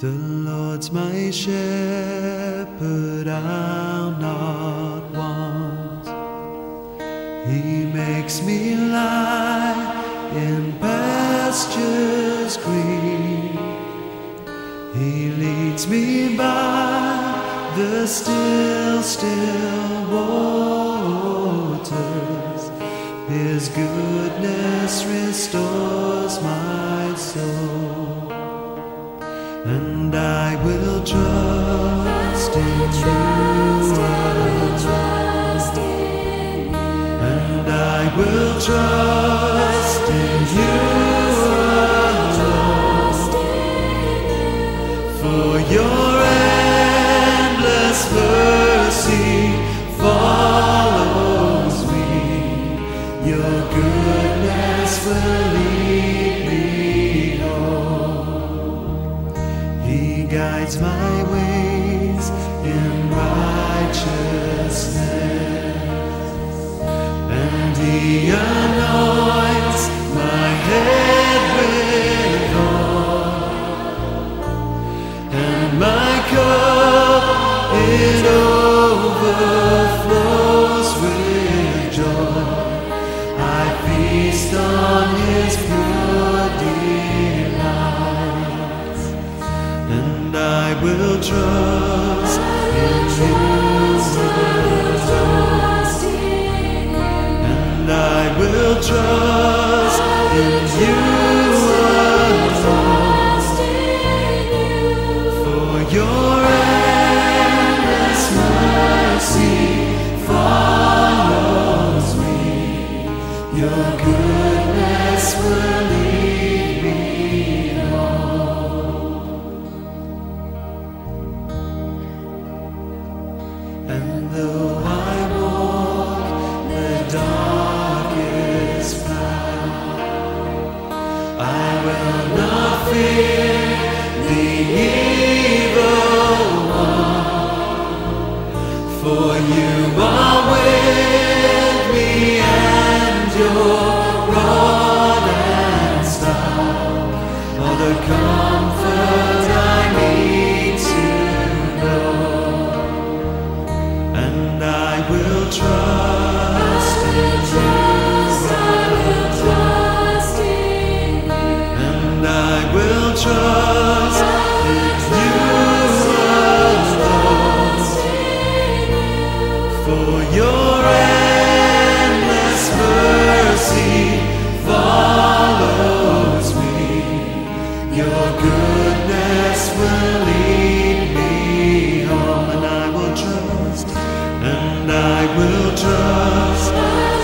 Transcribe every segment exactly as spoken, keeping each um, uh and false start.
The Lord's my shepherd, I'll not want. He makes me lie in pastures green. He leads me by the still, still waters. His goodness restores my soul. And I will trust in you. And I will trust in you. For your endless mercy follows me. Your goodness will lead me home. He guides my ways in righteousness, and He anoints my head with oil, and my cup it overflows with joy. I feast on His pure delight. And I will trust in you. And I will trust in you alone. For your endless mercy follows me. Your goodness will lead me home. And though I walk the darkest path, I will not fear the evil one. For you are with me, and your rod and staff are the comfort I need to know. And I will trust in you. And I will trust in you. For your endless mercy follows me. Your goodness will lead me home. And I will trust. And I will trust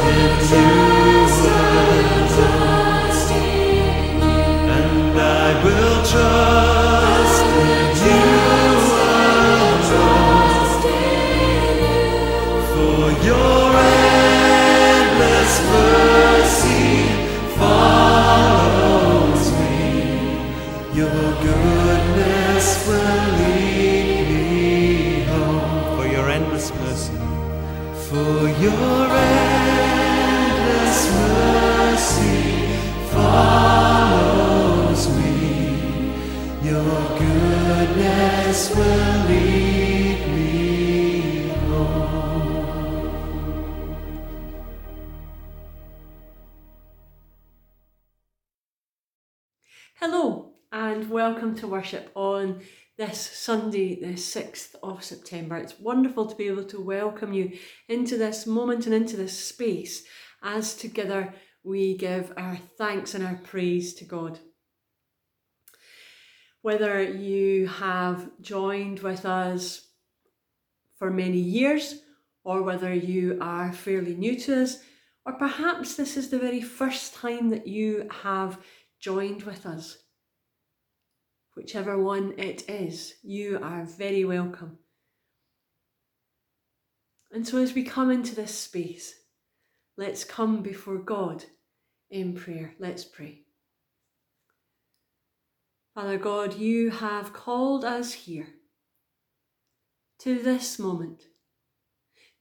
in you. And I will trust in you. For your endless mercy follows me. Your goodness will lead me home. For your endless mercy. For your endless mercy follows me. Your goodness will lead me home. Hello and welcome to worship on this Sunday, the sixth of September. It's wonderful to be able to welcome you into this moment and into this space as together we give our thanks and our praise to God. Whether you have joined with us for many years, or whether you are fairly new to us, or perhaps this is the very first time that you have joined with us, whichever one it is, you are very welcome. And so as we come into this space, let's come before God in prayer. Let's pray. Father God, you have called us here to this moment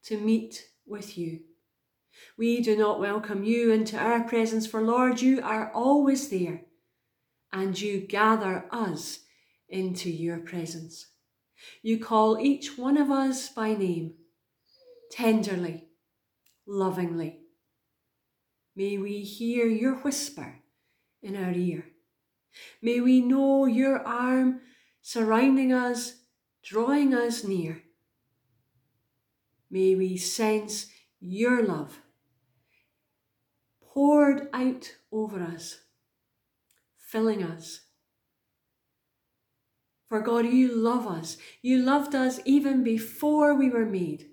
to meet with you. We do not welcome you into our presence, for Lord, you are always there. And you gather us into your presence. You call each one of us by name, tenderly, lovingly. May we hear your whisper in our ear. May we know your arm surrounding us, drawing us near. May we sense your love poured out over us, filling us. For God, you love us. You loved us even before we were made.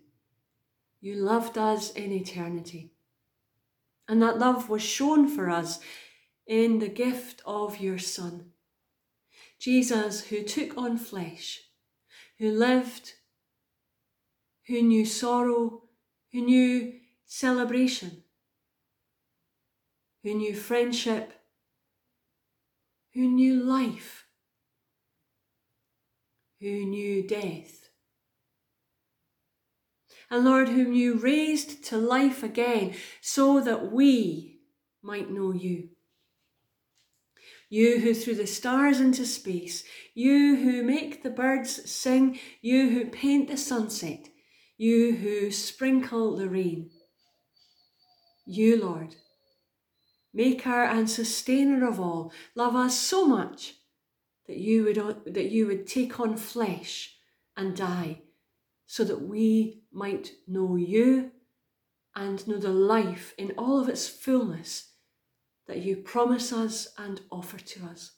You loved us in eternity. And that love was shown for us in the gift of your Son, Jesus, who took on flesh, who lived, who knew sorrow, who knew celebration, who knew friendship, who knew life, who knew death. And Lord, whom you raised to life again so that we might know you. You who threw the stars into space, you who make the birds sing, you who paint the sunset, you who sprinkle the rain. You, Lord, maker and sustainer of all, love us so much that you would, that you would take on flesh and die so that we might know you and know the life in all of its fullness that you promise us and offer to us.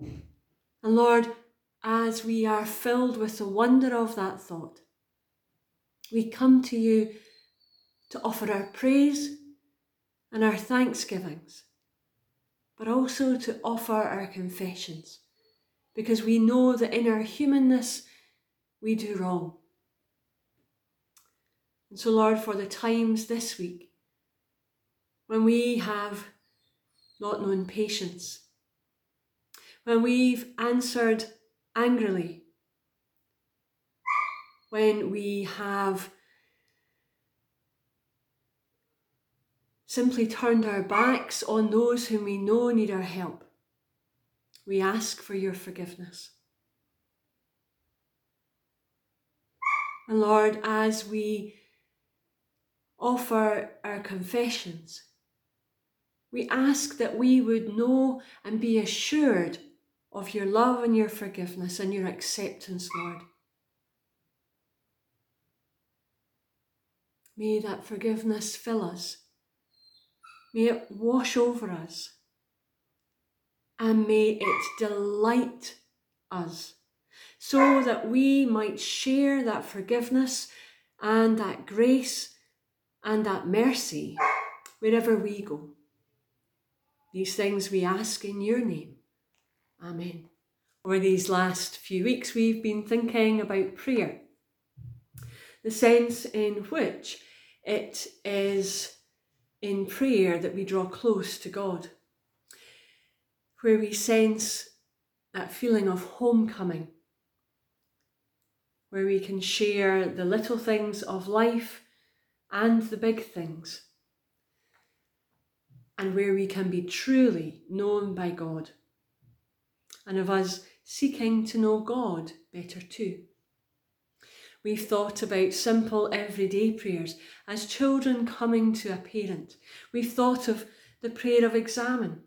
And Lord, as we are filled with the wonder of that thought, we come to you to offer our praise and our thanksgivings, but also to offer our confessions, because we know that in our humanness we do wrong. And so, Lord, for the times this week when we have not known patience, when we've answered angrily, when we have simply turned our backs on those whom we know need our help, we ask for your forgiveness. And Lord, as we offer our confessions, we ask that we would know and be assured of your love and your forgiveness and your acceptance, Lord. May that forgiveness fill us. May it wash over us. And may it delight us so that we might share that forgiveness and that grace and that mercy wherever we go. These things we ask in your name. Amen. Over these last few weeks, we've been thinking about prayer, the sense in which it is in prayer that we draw close to God, where we sense that feeling of homecoming, where we can share the little things of life and the big things, and where we can be truly known by God, and of us seeking to know God better too. We've thought about simple everyday prayers as children coming to a parent. We've thought of the prayer of examine,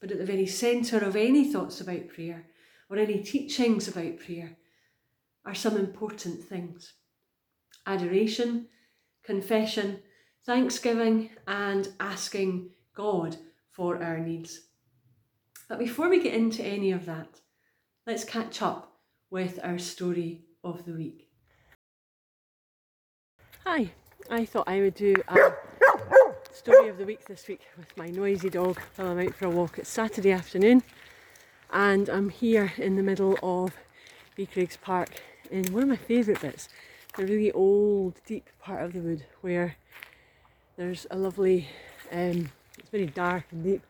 but at the very centre of any thoughts about prayer or any teachings about prayer are some important things: adoration, confession, thanksgiving, and asking God for our needs. But before we get into any of that, let's catch up with our story of the week. Hi, I thought I would do a story of the week this week with my noisy dog while I'm out for a walk. It's Saturday afternoon and I'm here in the middle of Bee Craigs Park in one of my favourite bits, the really old, deep part of the wood where there's a lovely, um, it's very dark and deep,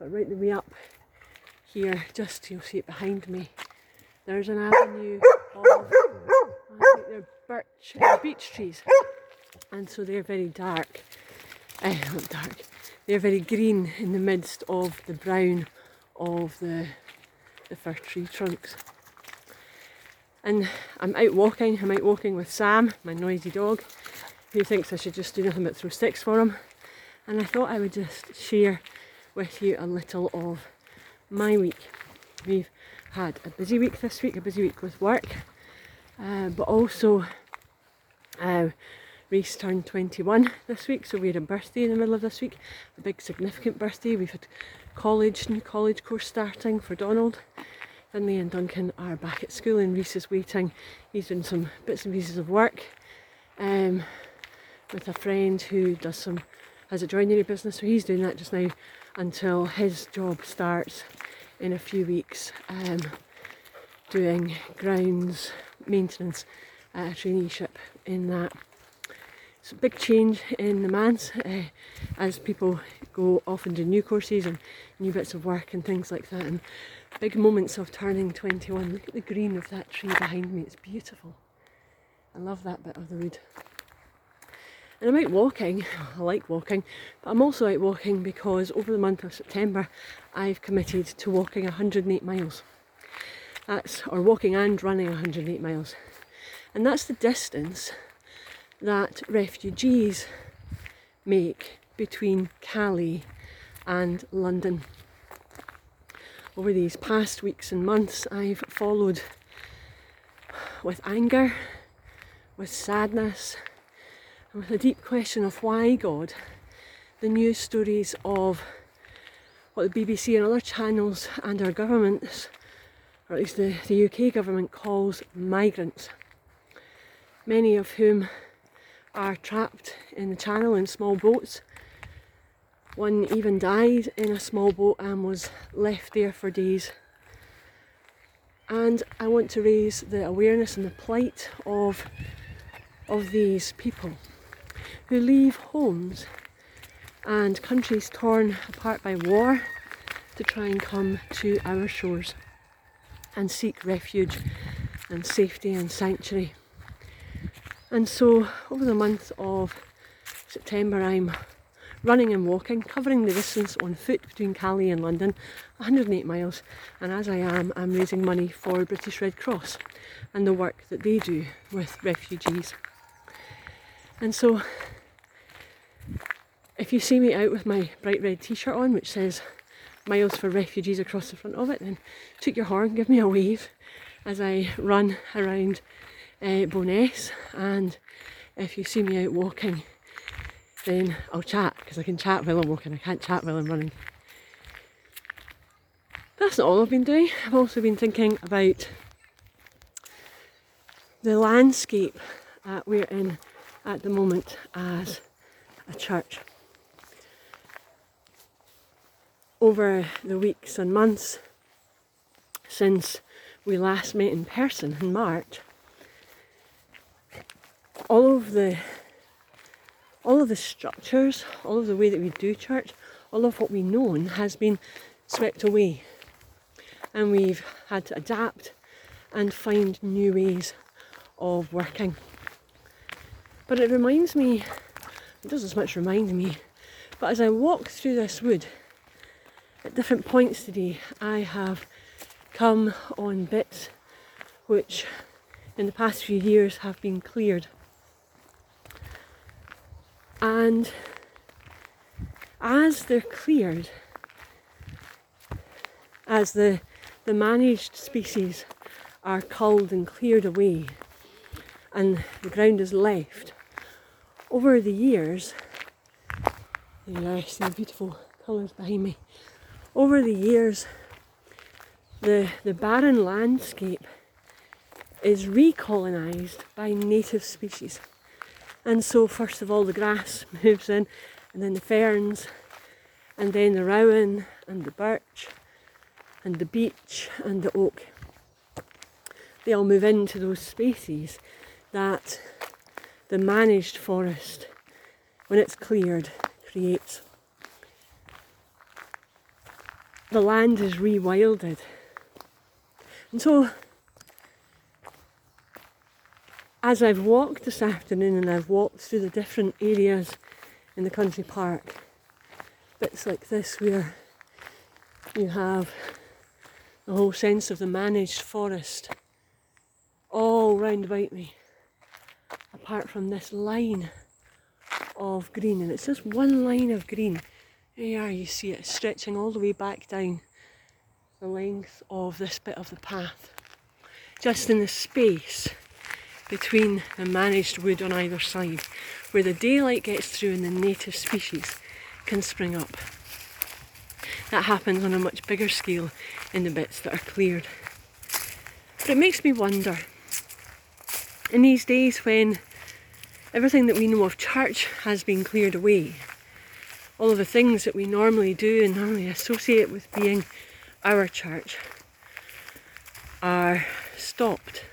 but right the way up here, just you'll see it behind me, there's an avenue of, I think they're birch, uh, beech trees, and so they're very dark, uh, not dark, they're very green in the midst of the brown of the, the fir tree trunks. And I'm out walking, I'm out walking with Sam, my noisy dog, who thinks I should just do nothing but throw sticks for him. And I thought I would just share with you a little of my week. We've had a busy week this week, a busy week with work, uh, but also uh, Reece turned twenty-one this week, so we had a birthday in the middle of this week, a big significant birthday. We've had college, new college course starting for Donald. Finley and Duncan are back at school and Reece is waiting. He's doing some bits and pieces of work um, with a friend who does some has a joinery business, so he's doing that just now until his job starts in a few weeks, um, doing grounds maintenance at a traineeship in that. So big change in the manse uh, as people go off and do new courses and new bits of work and things like that, and big moments of turning twenty-one. Look at the green of that tree behind me, it's beautiful. I love that bit of the wood. And I'm out walking, I like walking, but I'm also out walking because over the month of September I've committed to walking one hundred and eight miles. That's, or walking and running one hundred and eight miles. And that's the distance that refugees make between Calais and London. Over these past weeks and months I've followed with anger, with sadness, and with a deep question of why, God, the news stories of what the B B C and other channels and our governments, or at least the, the U K government, calls migrants, many of whom are trapped in the channel in small boats. One even died in a small boat and was left there for days. And I want to raise the awareness and the plight of, of these people who leave homes and countries torn apart by war to try and come to our shores and seek refuge and safety and sanctuary. And so over the month of September I'm running and walking, covering the distance on foot between Calais and London, one hundred and eight miles, and as I am, I'm raising money for British Red Cross and the work that they do with refugees. And so, if you see me out with my bright red t-shirt on, which says Miles for Refugees across the front of it, then toot your horn, give me a wave as I run around uh, Boness, and if you see me out walking, then I'll chat, because I can chat while I'm walking, I can't chat while I'm running. That's not all I've been doing. I've also been thinking about the landscape that we're in at the moment as a church. Over the weeks and months since we last met in person in March, all of the All of the structures, all of the way that we do church, all of what we know has been swept away. And we've had to adapt and find new ways of working. But it reminds me, it doesn't as much remind me, but as I walk through this wood, at different points today, I have come on bits which in the past few years have been cleared. And as they're cleared, as the, the managed species are culled and cleared away and the ground is left, over the years, there I see the beautiful colours behind me, over the years the, the barren landscape is recolonised by native species. And so first of all the grass moves in, and then the ferns, and then the rowan, and the birch, and the beech, and the oak. They all move into those spaces that the managed forest, when it's cleared, creates. The land is rewilded. And so, as I've walked this afternoon and I've walked through the different areas in the country park, bits like this where you have the whole sense of the managed forest all round about me, apart from this line of green. And it's just one line of green. Yeah, you see it stretching all the way back down the length of this bit of the path, just in the space between the managed wood on either side, where the daylight gets through and the native species can spring up. That happens on a much bigger scale in the bits that are cleared. But it makes me wonder, in these days when everything that we know of church has been cleared away, all of the things that we normally do and normally associate with being our church are stopped.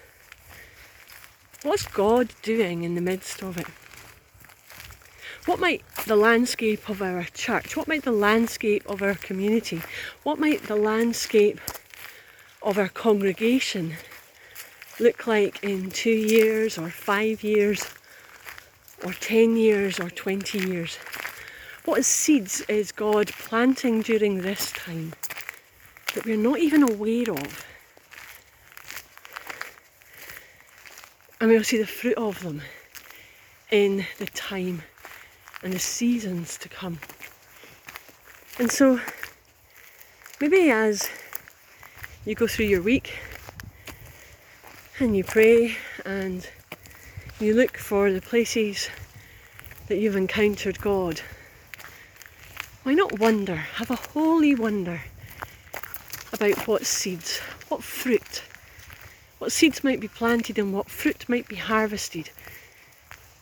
What's God doing in the midst of it? What might the landscape of our church, what might the landscape of our community, what might the landscape of our congregation look like in two years or five years or ten years or twenty years? What seeds is God planting during this time that we're not even aware of? And we'll see the fruit of them in the time and the seasons to come. And so maybe as you go through your week and you pray and you look for the places that you've encountered God, why not wonder, have a holy wonder about what seeds, what fruit, what seeds might be planted and what fruit might be harvested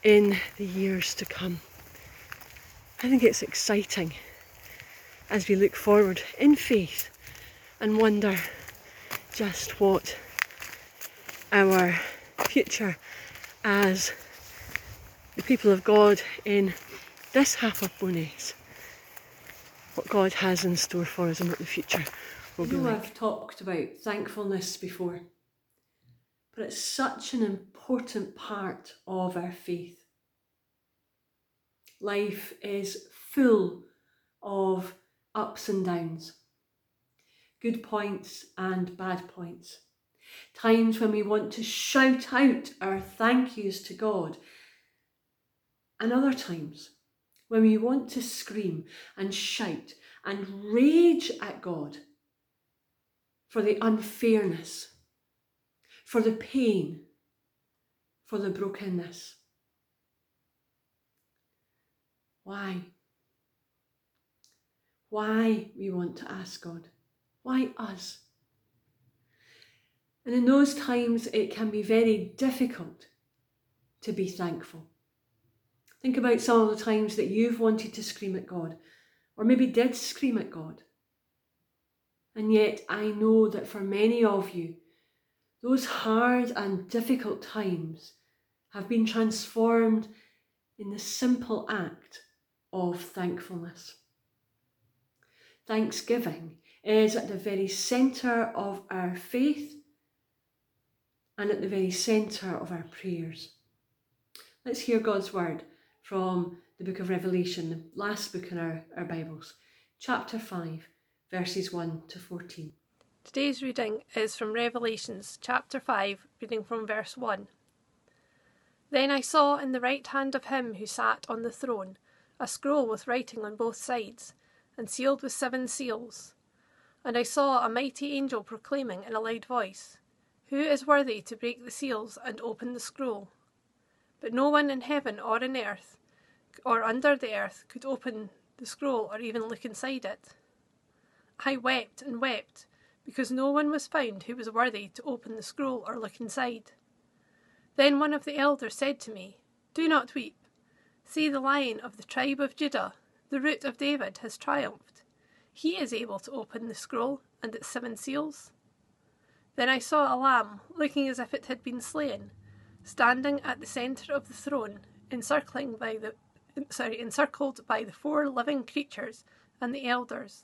in the years to come. I think it's exciting as we look forward in faith and wonder just what our future as the people of God in this half of Boness, what God has in store for us and what the future will be like. I've talked about thankfulness before, but it's such an important part of our faith. Life is full of ups and downs, good points and bad points, times when we want to shout out our thank yous to God, and other times when we want to scream and shout and rage at God for the unfairness, for the pain, for the brokenness. Why? Why we want to ask God? Why us? And in those times it can be very difficult to be thankful. Think about some of the times that you've wanted to scream at God, or maybe did scream at God. And yet I know that for many of you, those hard and difficult times have been transformed in the simple act of thankfulness. Thanksgiving is at the very centre of our faith and at the very centre of our prayers. Let's hear God's word from the book of Revelation, the last book in our, our Bibles, chapter five, verses one to fourteen. Today's reading is from Revelations, chapter five, reading from verse one. Then I saw in the right hand of him who sat on the throne a scroll with writing on both sides, and sealed with seven seals. And I saw a mighty angel proclaiming in a loud voice, "Who is worthy to break the seals and open the scroll?" But no one in heaven or in earth or under the earth could open the scroll or even look inside it. I wept and wept, because no one was found who was worthy to open the scroll or look inside. Then one of the elders said to me, "Do not weep. See, the Lion of the tribe of Judah, the Root of David, has triumphed. He is able to open the scroll and its seven seals." Then I saw a lamb, looking as if it had been slain, standing at the centre of the throne, encircling by the, sorry, encircled by the four living creatures and the elders.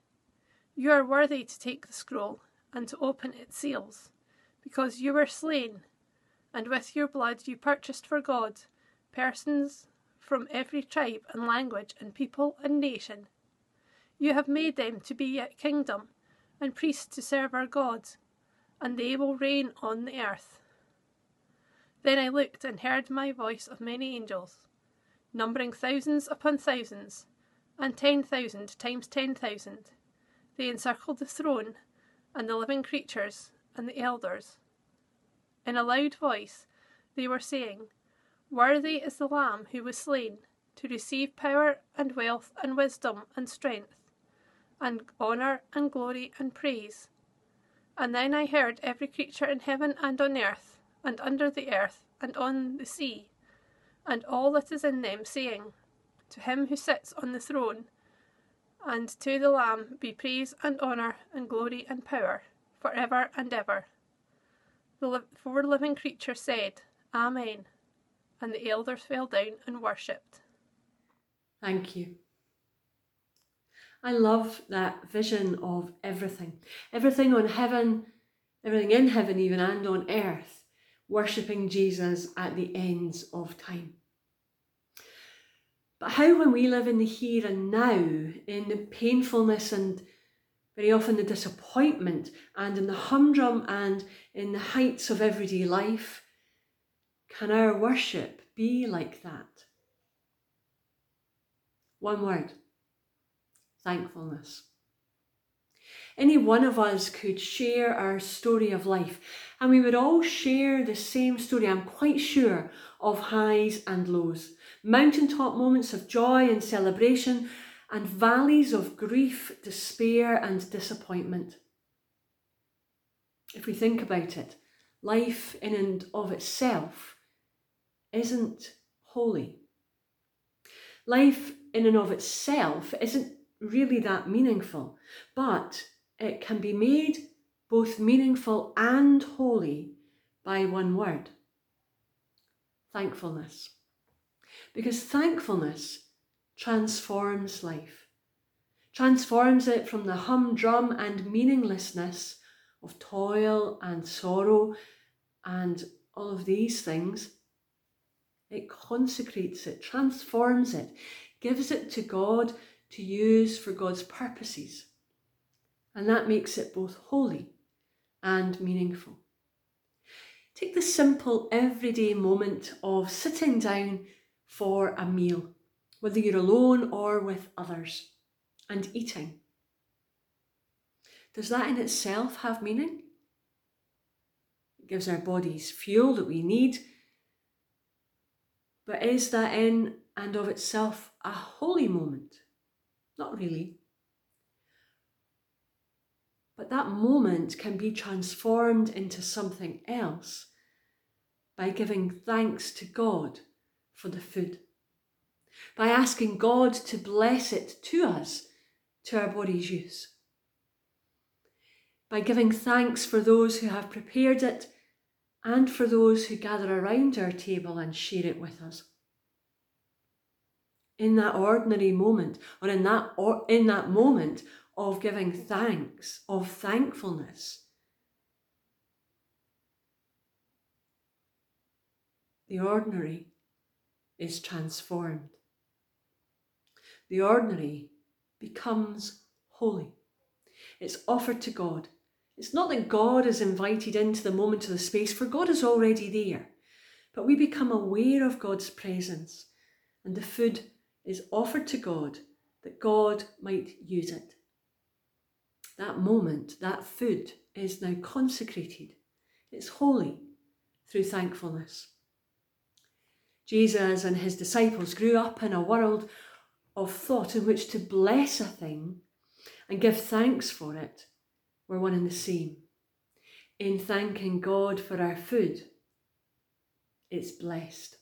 You are worthy to take the scroll and to open its seals, because you were slain, and with your blood you purchased for God persons from every tribe and language and people and nation. You have made them to be a kingdom and priests to serve our God, and they will reign on the earth. Then I looked and heard my voice of many angels, numbering thousands upon thousands, and ten thousand times ten thousand. They encircled the throne, and the living creatures, and the elders. In a loud voice they were saying, Worthy is the Lamb who was slain, to receive power and wealth and wisdom and strength, and honour and glory and praise. And then I heard every creature in heaven and on earth, and under the earth, and on the sea, and all that is in them, saying, To him who sits on the throne, and to the Lamb be praise and honour and glory and power, for ever and ever. The li- four living creatures said, Amen. And the elders fell down and worshipped. Thank you. I love that vision of everything. Everything on heaven, everything in heaven even, and on earth, worshipping Jesus at the ends of time. But how, when we live in the here and now, in the painfulness and very often the disappointment, and in the humdrum and in the heights of everyday life, can our worship be like that? One word: thankfulness. Any one of us could share our story of life, and we would all share the same story, I'm quite sure, of highs and lows, mountaintop moments of joy and celebration, and valleys of grief, despair and disappointment. If we think about it, life in and of itself isn't holy. Life in and of itself isn't really that meaningful, but it can be made both meaningful and holy by one word: thankfulness. Because thankfulness transforms life, transforms it from the humdrum and meaninglessness of toil and sorrow and all of these things. It consecrates it, transforms it, gives it to God to use for God's purposes. And that makes it both holy and meaningful. Take the simple everyday moment of sitting down for a meal, whether you're alone or with others, and eating. Does that in itself have meaning? It gives our bodies fuel that we need, but is that in and of itself a holy moment? Not really. But that moment can be transformed into something else by giving thanks to God for the food, by asking God to bless it to us, to our body's use, by giving thanks for those who have prepared it and for those who gather around our table and share it with us. In that ordinary moment, or in that or in that moment of giving thanks, of thankfulness, the ordinary is transformed. The ordinary becomes holy. It's offered to God. It's not that God is invited into the moment or the space, for God is already there, but we become aware of God's presence, and the food is offered to God that God might use it. That moment, that food, is now consecrated. It's holy through thankfulness. Jesus and his disciples grew up in a world of thought in which to bless a thing and give thanks for it were one and the same. In thanking God for our food, it's blessed.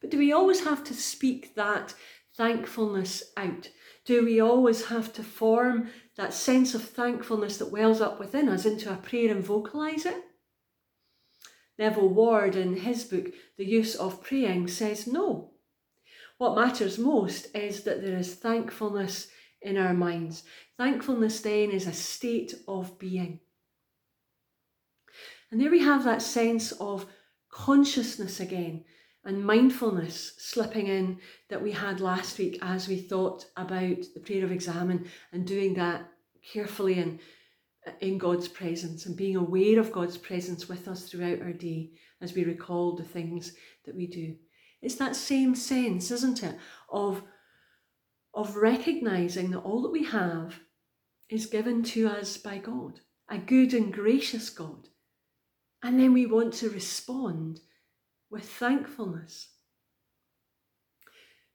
But do we always have to speak that thankfulness out? Do we always have to form that sense of thankfulness that wells up within us into a prayer and vocalise it? Neville Ward, in his book, The Use of Praying, says no. What matters most is that there is thankfulness in our minds. Thankfulness then is a state of being. And there we have that sense of consciousness again, and mindfulness slipping in that we had last week as we thought about the prayer of examine and doing that carefully and in God's presence and being aware of God's presence with us throughout our day as we recall the things that we do. It's that same sense, isn't it, of, of recognising that all that we have is given to us by God, a good and gracious God. And then we want to respond with thankfulness.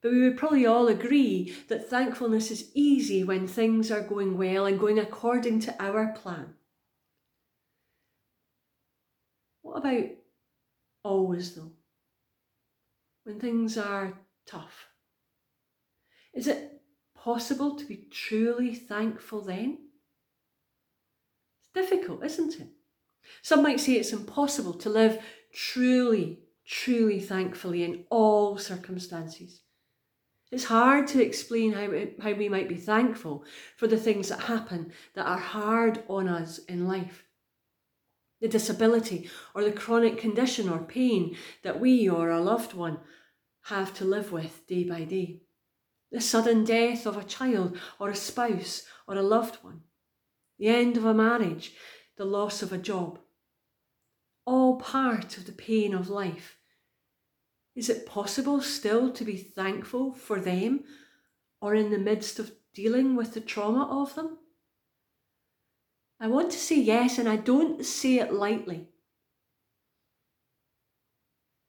But we would probably all agree that thankfulness is easy when things are going well and going according to our plan. What about always though? When things are tough? Is it possible to be truly thankful then? It's difficult, isn't it? Some might say it's impossible to live truly, truly thankfully in all circumstances. It's hard to explain how, how we might be thankful for the things that happen that are hard on us in life. The disability or the chronic condition or pain that we or a loved one have to live with day by day. The sudden death of a child or a spouse or a loved one. The end of a marriage, the loss of a job. All part of the pain of life. Is it possible still to be thankful for them or in the midst of dealing with the trauma of them? I want to say yes, and I don't say it lightly.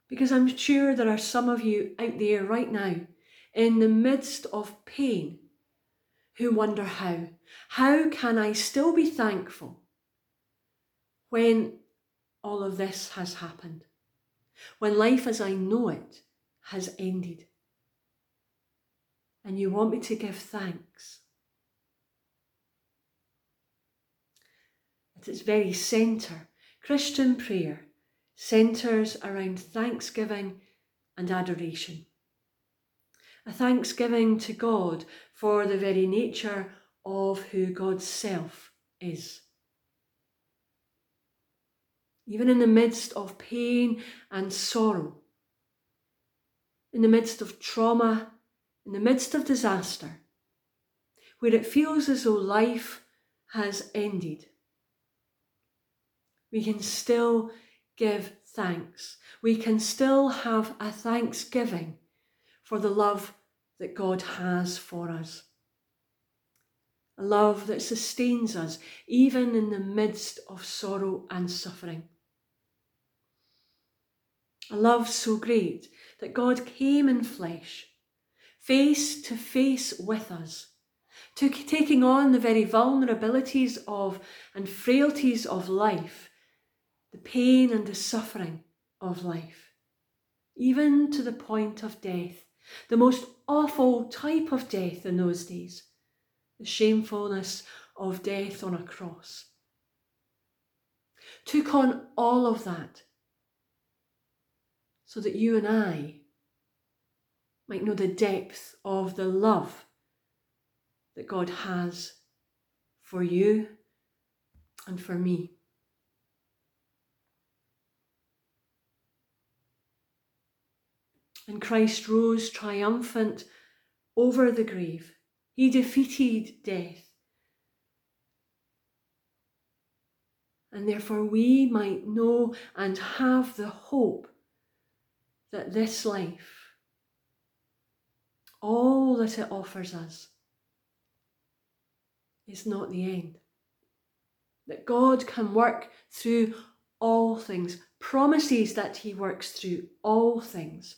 Because I'm sure there are some of you out there right now in the midst of pain who wonder how. How can I still be thankful when all of this has happened? When life as I know it has ended, and you want me to give thanks. At its very centre, Christian prayer centres around thanksgiving and adoration. A thanksgiving to God for the very nature of who God's self is. Even in the midst of pain and sorrow, in the midst of trauma, in the midst of disaster, where it feels as though life has ended, we can still give thanks. We can still have a thanksgiving for the love that God has for us. A love that sustains us even in the midst of sorrow and suffering. A love so great that God came in flesh, face to face with us, to taking on the very vulnerabilities of and frailties of life, the pain and the suffering of life, even to the point of death, the most awful type of death in those days, the shamefulness of death on a cross. Took on all of that, so that you and I might know the depth of the love that God has for you and for me. And Christ rose triumphant over the grave. He defeated death. And therefore we might know and have the hope that this life, all that it offers us, is not the end. That God can work through all things, promises that he works through all things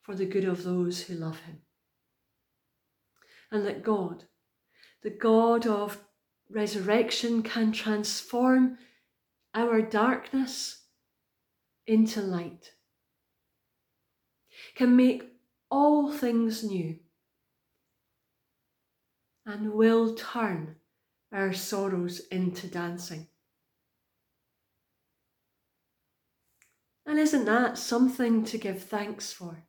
for the good of those who love him. And that God, the God of resurrection, can transform our darkness into light, can make all things new, and will turn our sorrows into dancing. And isn't that something to give thanks for?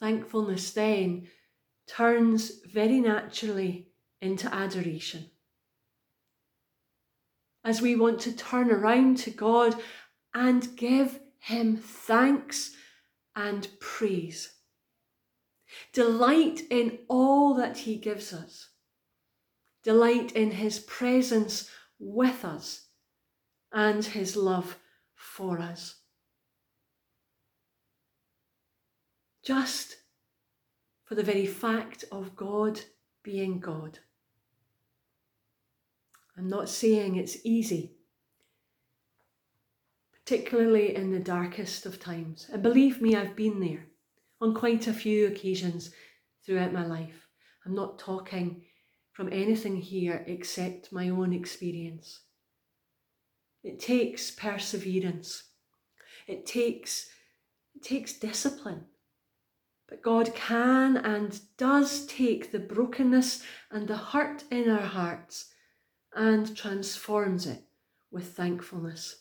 Thankfulness then turns very naturally into adoration, as we want to turn around to God and give him thanks and praise. Delight in all that he gives us. Delight in his presence with us and his love for us. Just for the very fact of God being God. I'm not saying it's easy, particularly in the darkest of times. And believe me, I've been there on quite a few occasions throughout my life. I'm not talking from anything here except my own experience. It takes perseverance. It takes, it takes discipline. But God can and does take the brokenness and the hurt in our hearts and transforms it with thankfulness.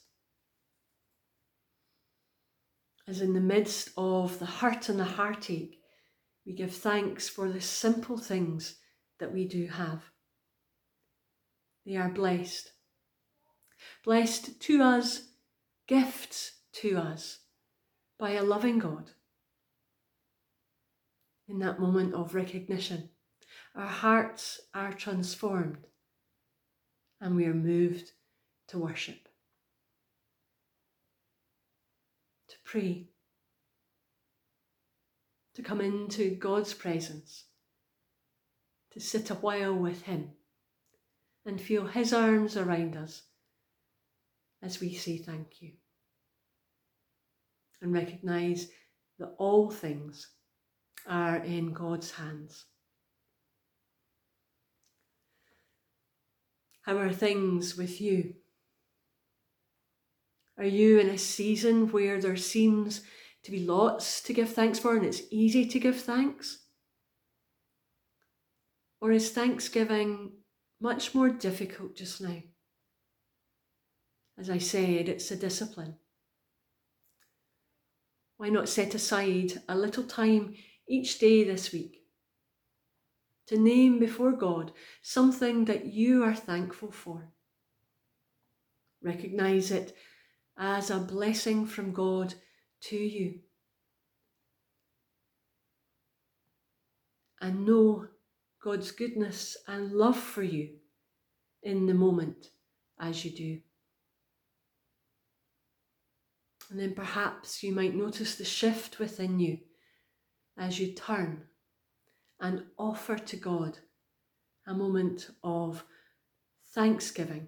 As in the midst of the hurt and the heartache, we give thanks for the simple things that we do have. They are blessed. Blessed to us, gifts to us by a loving God. In that moment of recognition, our hearts are transformed and we are moved to worship, to pray, to come into God's presence, to sit a while with him and feel his arms around us as we say thank you and recognise that all things are in God's hands. How are things with you? Are you in a season where there seems to be lots to give thanks for and it's easy to give thanks? Or is thanksgiving much more difficult just now? As I said, it's a discipline. Why not set aside a little time each day this week to name before God something that you are thankful for? Recognize it as a blessing from God to you. And know God's goodness and love for you in the moment as you do. And then perhaps you might notice the shift within you as you turn and offer to God a moment of thanksgiving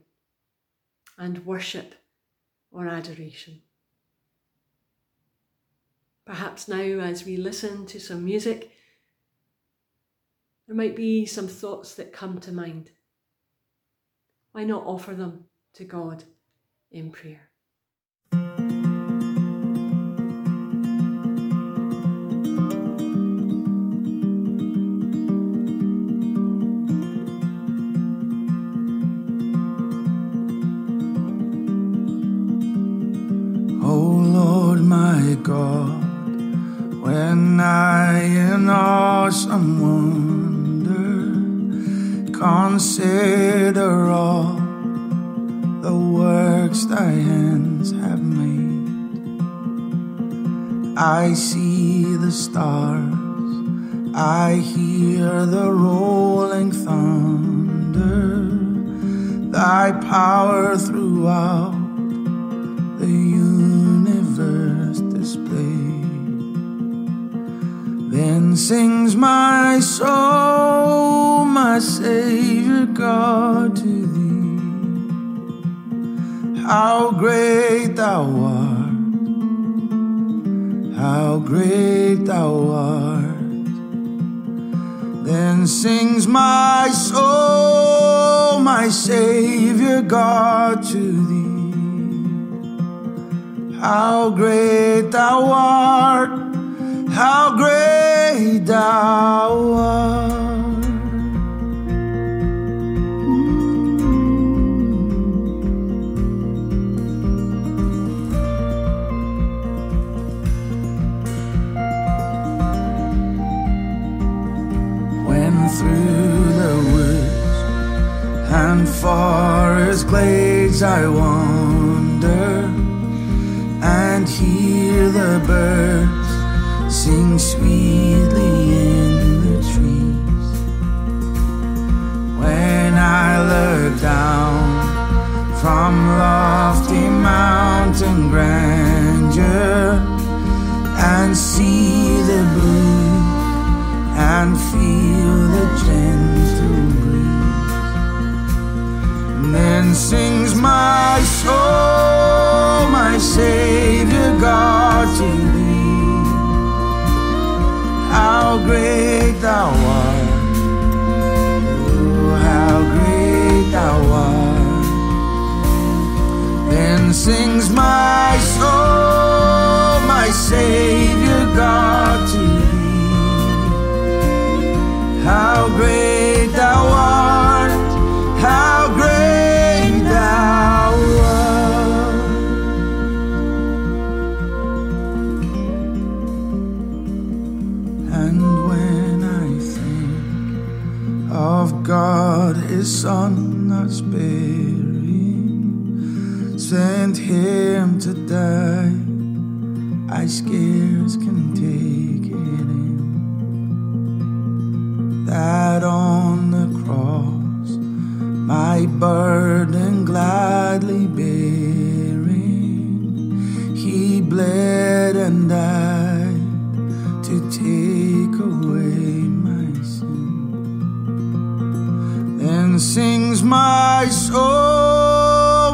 and worship or adoration. Perhaps now, as we listen to some music, there might be some thoughts that come to mind. Why not offer them to God in prayer? God, when I in awesome wonder consider all the works thy hands have made, I see the stars, I hear the rolling thunder, thy power throughout the universe displayed. Then sings my soul, my Savior God, to thee. How great thou art, how great thou art. Then sings my soul, my Savior God, to thee. How great thou art, how great thou art. When through the woods and forest glades I wander, and hear the birds sing sweetly in the trees. When I look down from lofty mountain grandeur and see the blue and feel the gentle breeze, then sings my soul, my Savior God, to thee. How great thou art, oh, how great thou art. Then sings my soul, my Savior God, to thee. How great thou art, how great thou art. Of God, his Son, not sparing, sent him to die. I scarce can take it in, that on the cross my burden gladly bearing, he bled and died to take away. Then sings my soul,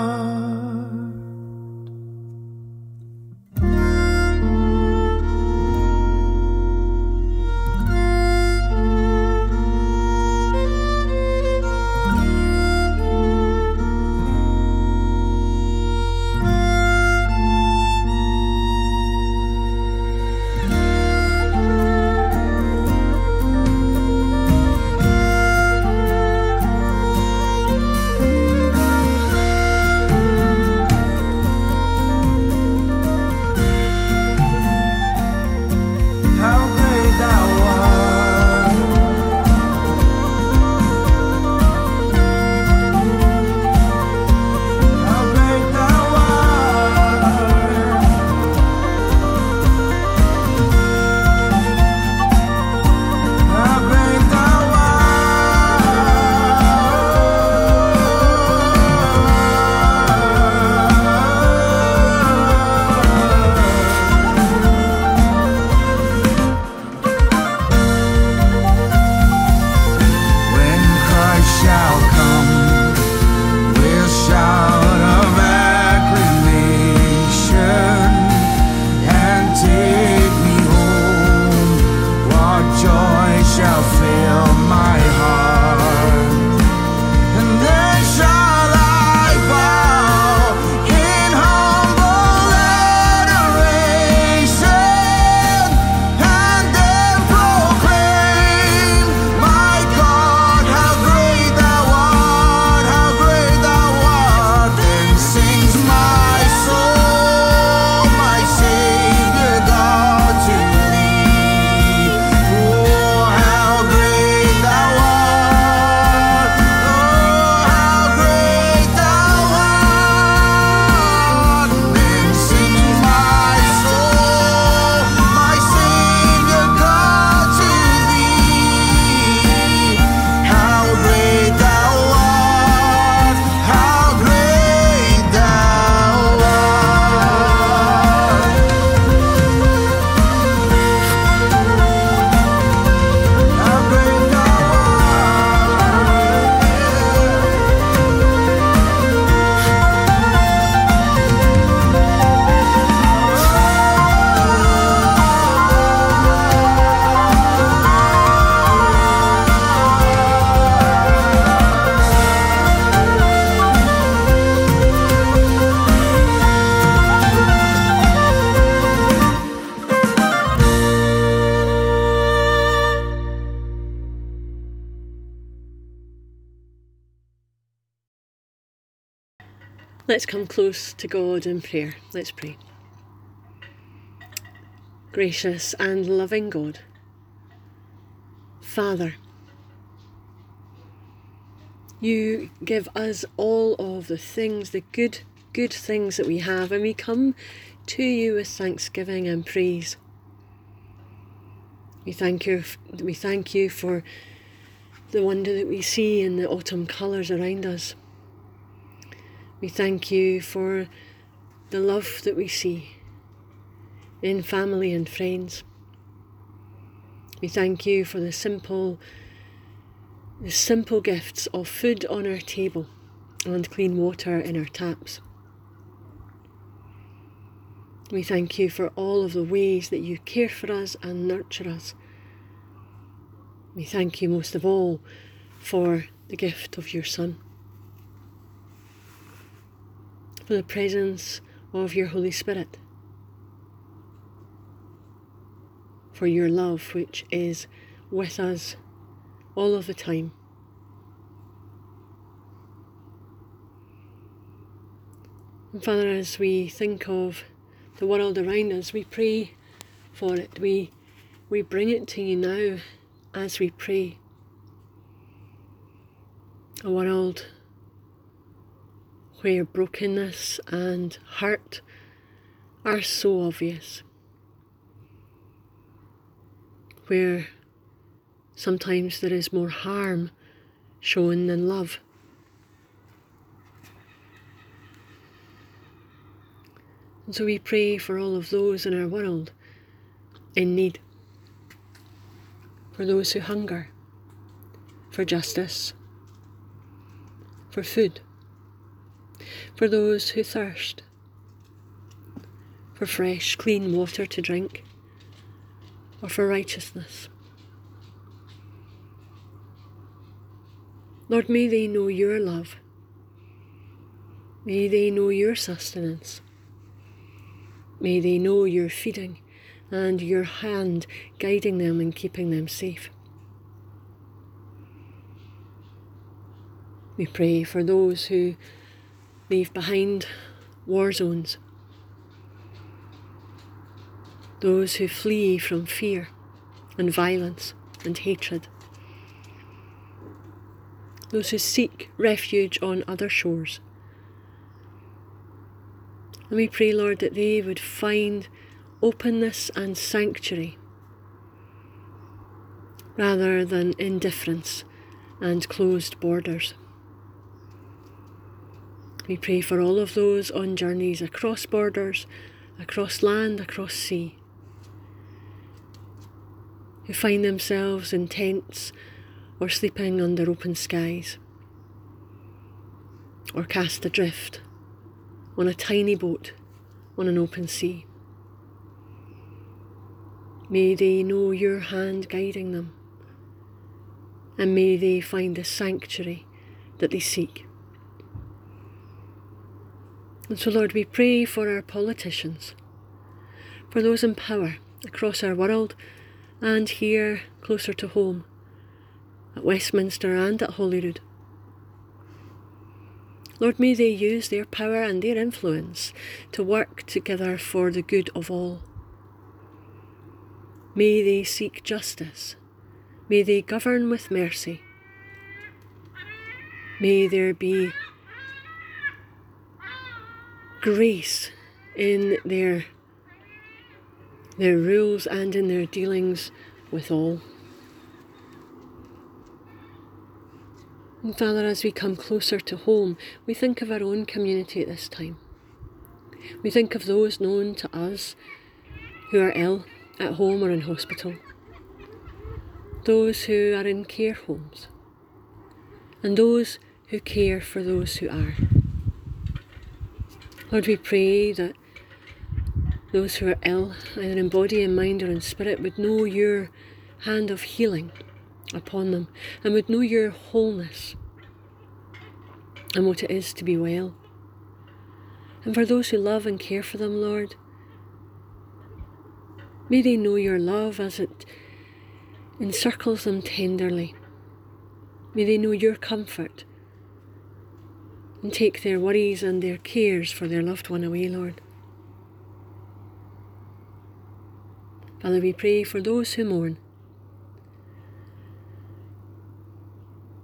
Let's come close to God in prayer. Let's pray. Gracious and loving God, Father, you give us all of the things, the good, good things that we have, and we come to you with thanksgiving and praise. We thank you, we thank you for the wonder that we see in the autumn colours around us. We thank you for the love that we see in family and friends. We thank you for the simple, the simple gifts of food on our table and clean water in our taps. We thank you for all of the ways that you care for us and nurture us. We thank you most of all for the gift of your Son, for the presence of your Holy Spirit, for your love which is with us all of the time. And Father, as we think of the world around us, we pray for it. We, we bring it to you now as we pray. A world where brokenness and hurt are so obvious, where sometimes there is more harm shown than love. And so we pray for all of those in our world in need, for those who hunger for justice, for food, for those who thirst for fresh, clean water to drink, or for righteousness. Lord, may they know your love. May they know your sustenance. May they know your feeding and your hand guiding them and keeping them safe. We pray for those who leave behind war zones, those who flee from fear and violence and hatred, those who seek refuge on other shores. And we pray, Lord, that they would find openness and sanctuary rather than indifference and closed borders. We pray for all of those on journeys across borders, across land, across sea, who find themselves in tents or sleeping under open skies, or cast adrift on a tiny boat on an open sea. May they know your hand guiding them, and may they find the sanctuary that they seek. And so, Lord, we pray for our politicians, for those in power across our world and here closer to home, at Westminster and at Holyrood. Lord, may they use their power and their influence to work together for the good of all. May they seek justice. May they govern with mercy. May there be grace in their their rules and in their dealings with all. And Father, as we come closer to home, we think of our own community at this time. We think of those known to us who are ill at home or in hospital, those who are in care homes, and those who care for those who are. Lord, we pray that those who are ill, either in body and mind or in spirit, would know your hand of healing upon them, and would know your wholeness and what it is to be well. And for those who love and care for them, Lord, may they know your love as it encircles them tenderly. May they know your comfort and take their worries and their cares for their loved one away, Lord. Father, we pray for those who mourn.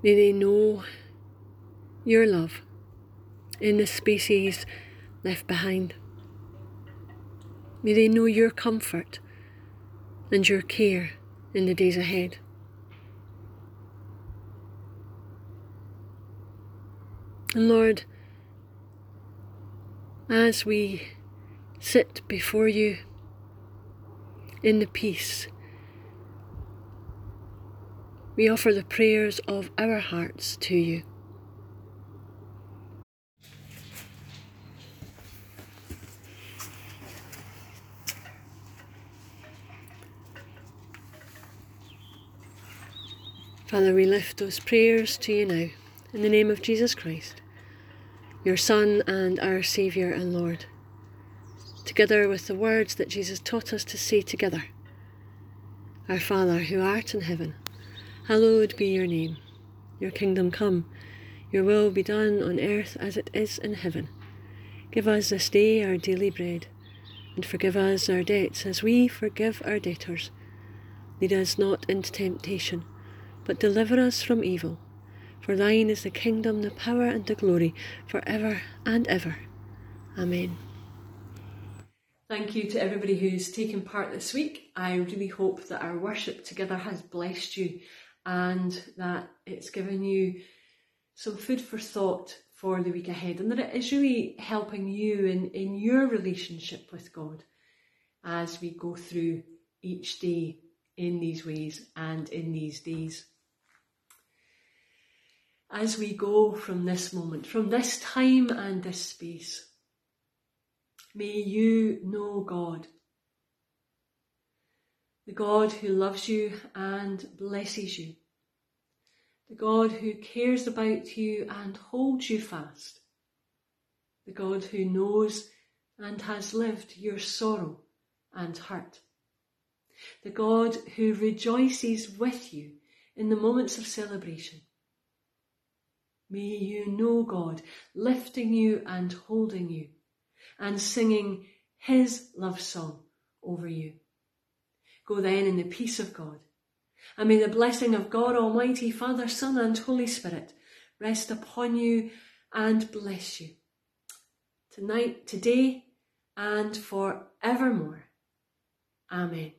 May they know your love in the spaces left behind. May they know your comfort and your care in the days ahead. And Lord, as we sit before you in the peace, we offer the prayers of our hearts to you. Father, we lift those prayers to you now, in the name of Jesus Christ, your Son and our Saviour and Lord, together with the words that Jesus taught us to say together. Our Father, who art in heaven, hallowed be your name. Your kingdom come, your will be done on earth as it is in heaven. Give us this day our daily bread, and forgive us our debts as we forgive our debtors. Lead us not into temptation, but deliver us from evil. For thine is the kingdom, the power and the glory, for ever and ever. Amen. Thank you to everybody who's taken part this week. I really hope that our worship together has blessed you and that it's given you some food for thought for the week ahead, and that it is really helping you in, in your relationship with God as we go through each day in these ways and in these days. As we go from this moment, from this time and this space, may you know God, the God who loves you and blesses you, the God who cares about you and holds you fast, the God who knows and has lived your sorrow and hurt, the God who rejoices with you in the moments of celebration. May you know God, lifting you and holding you, and singing his love song over you. Go then in the peace of God, and may the blessing of God Almighty, Father, Son and Holy Spirit rest upon you and bless you, tonight, today and for evermore. Amen.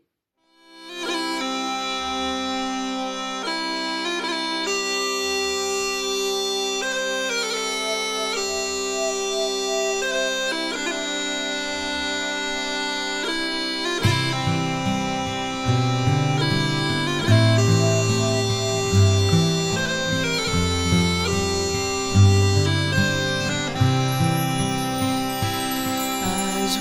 As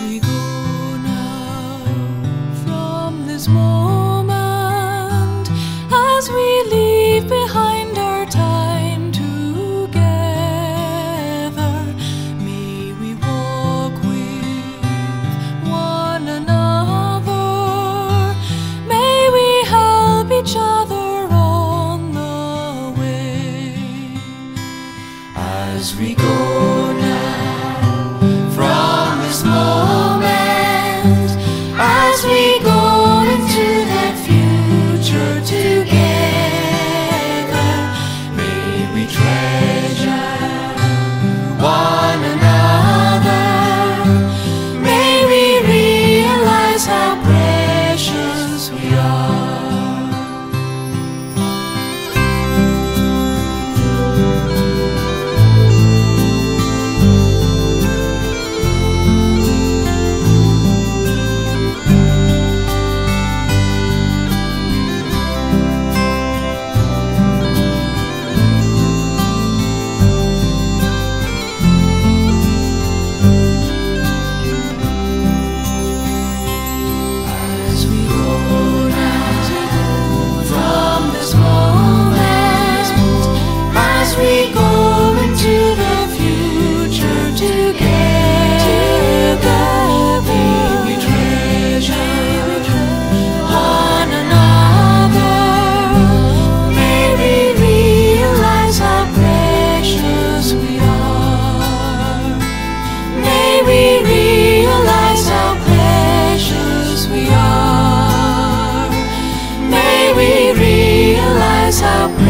we go into that future together, out.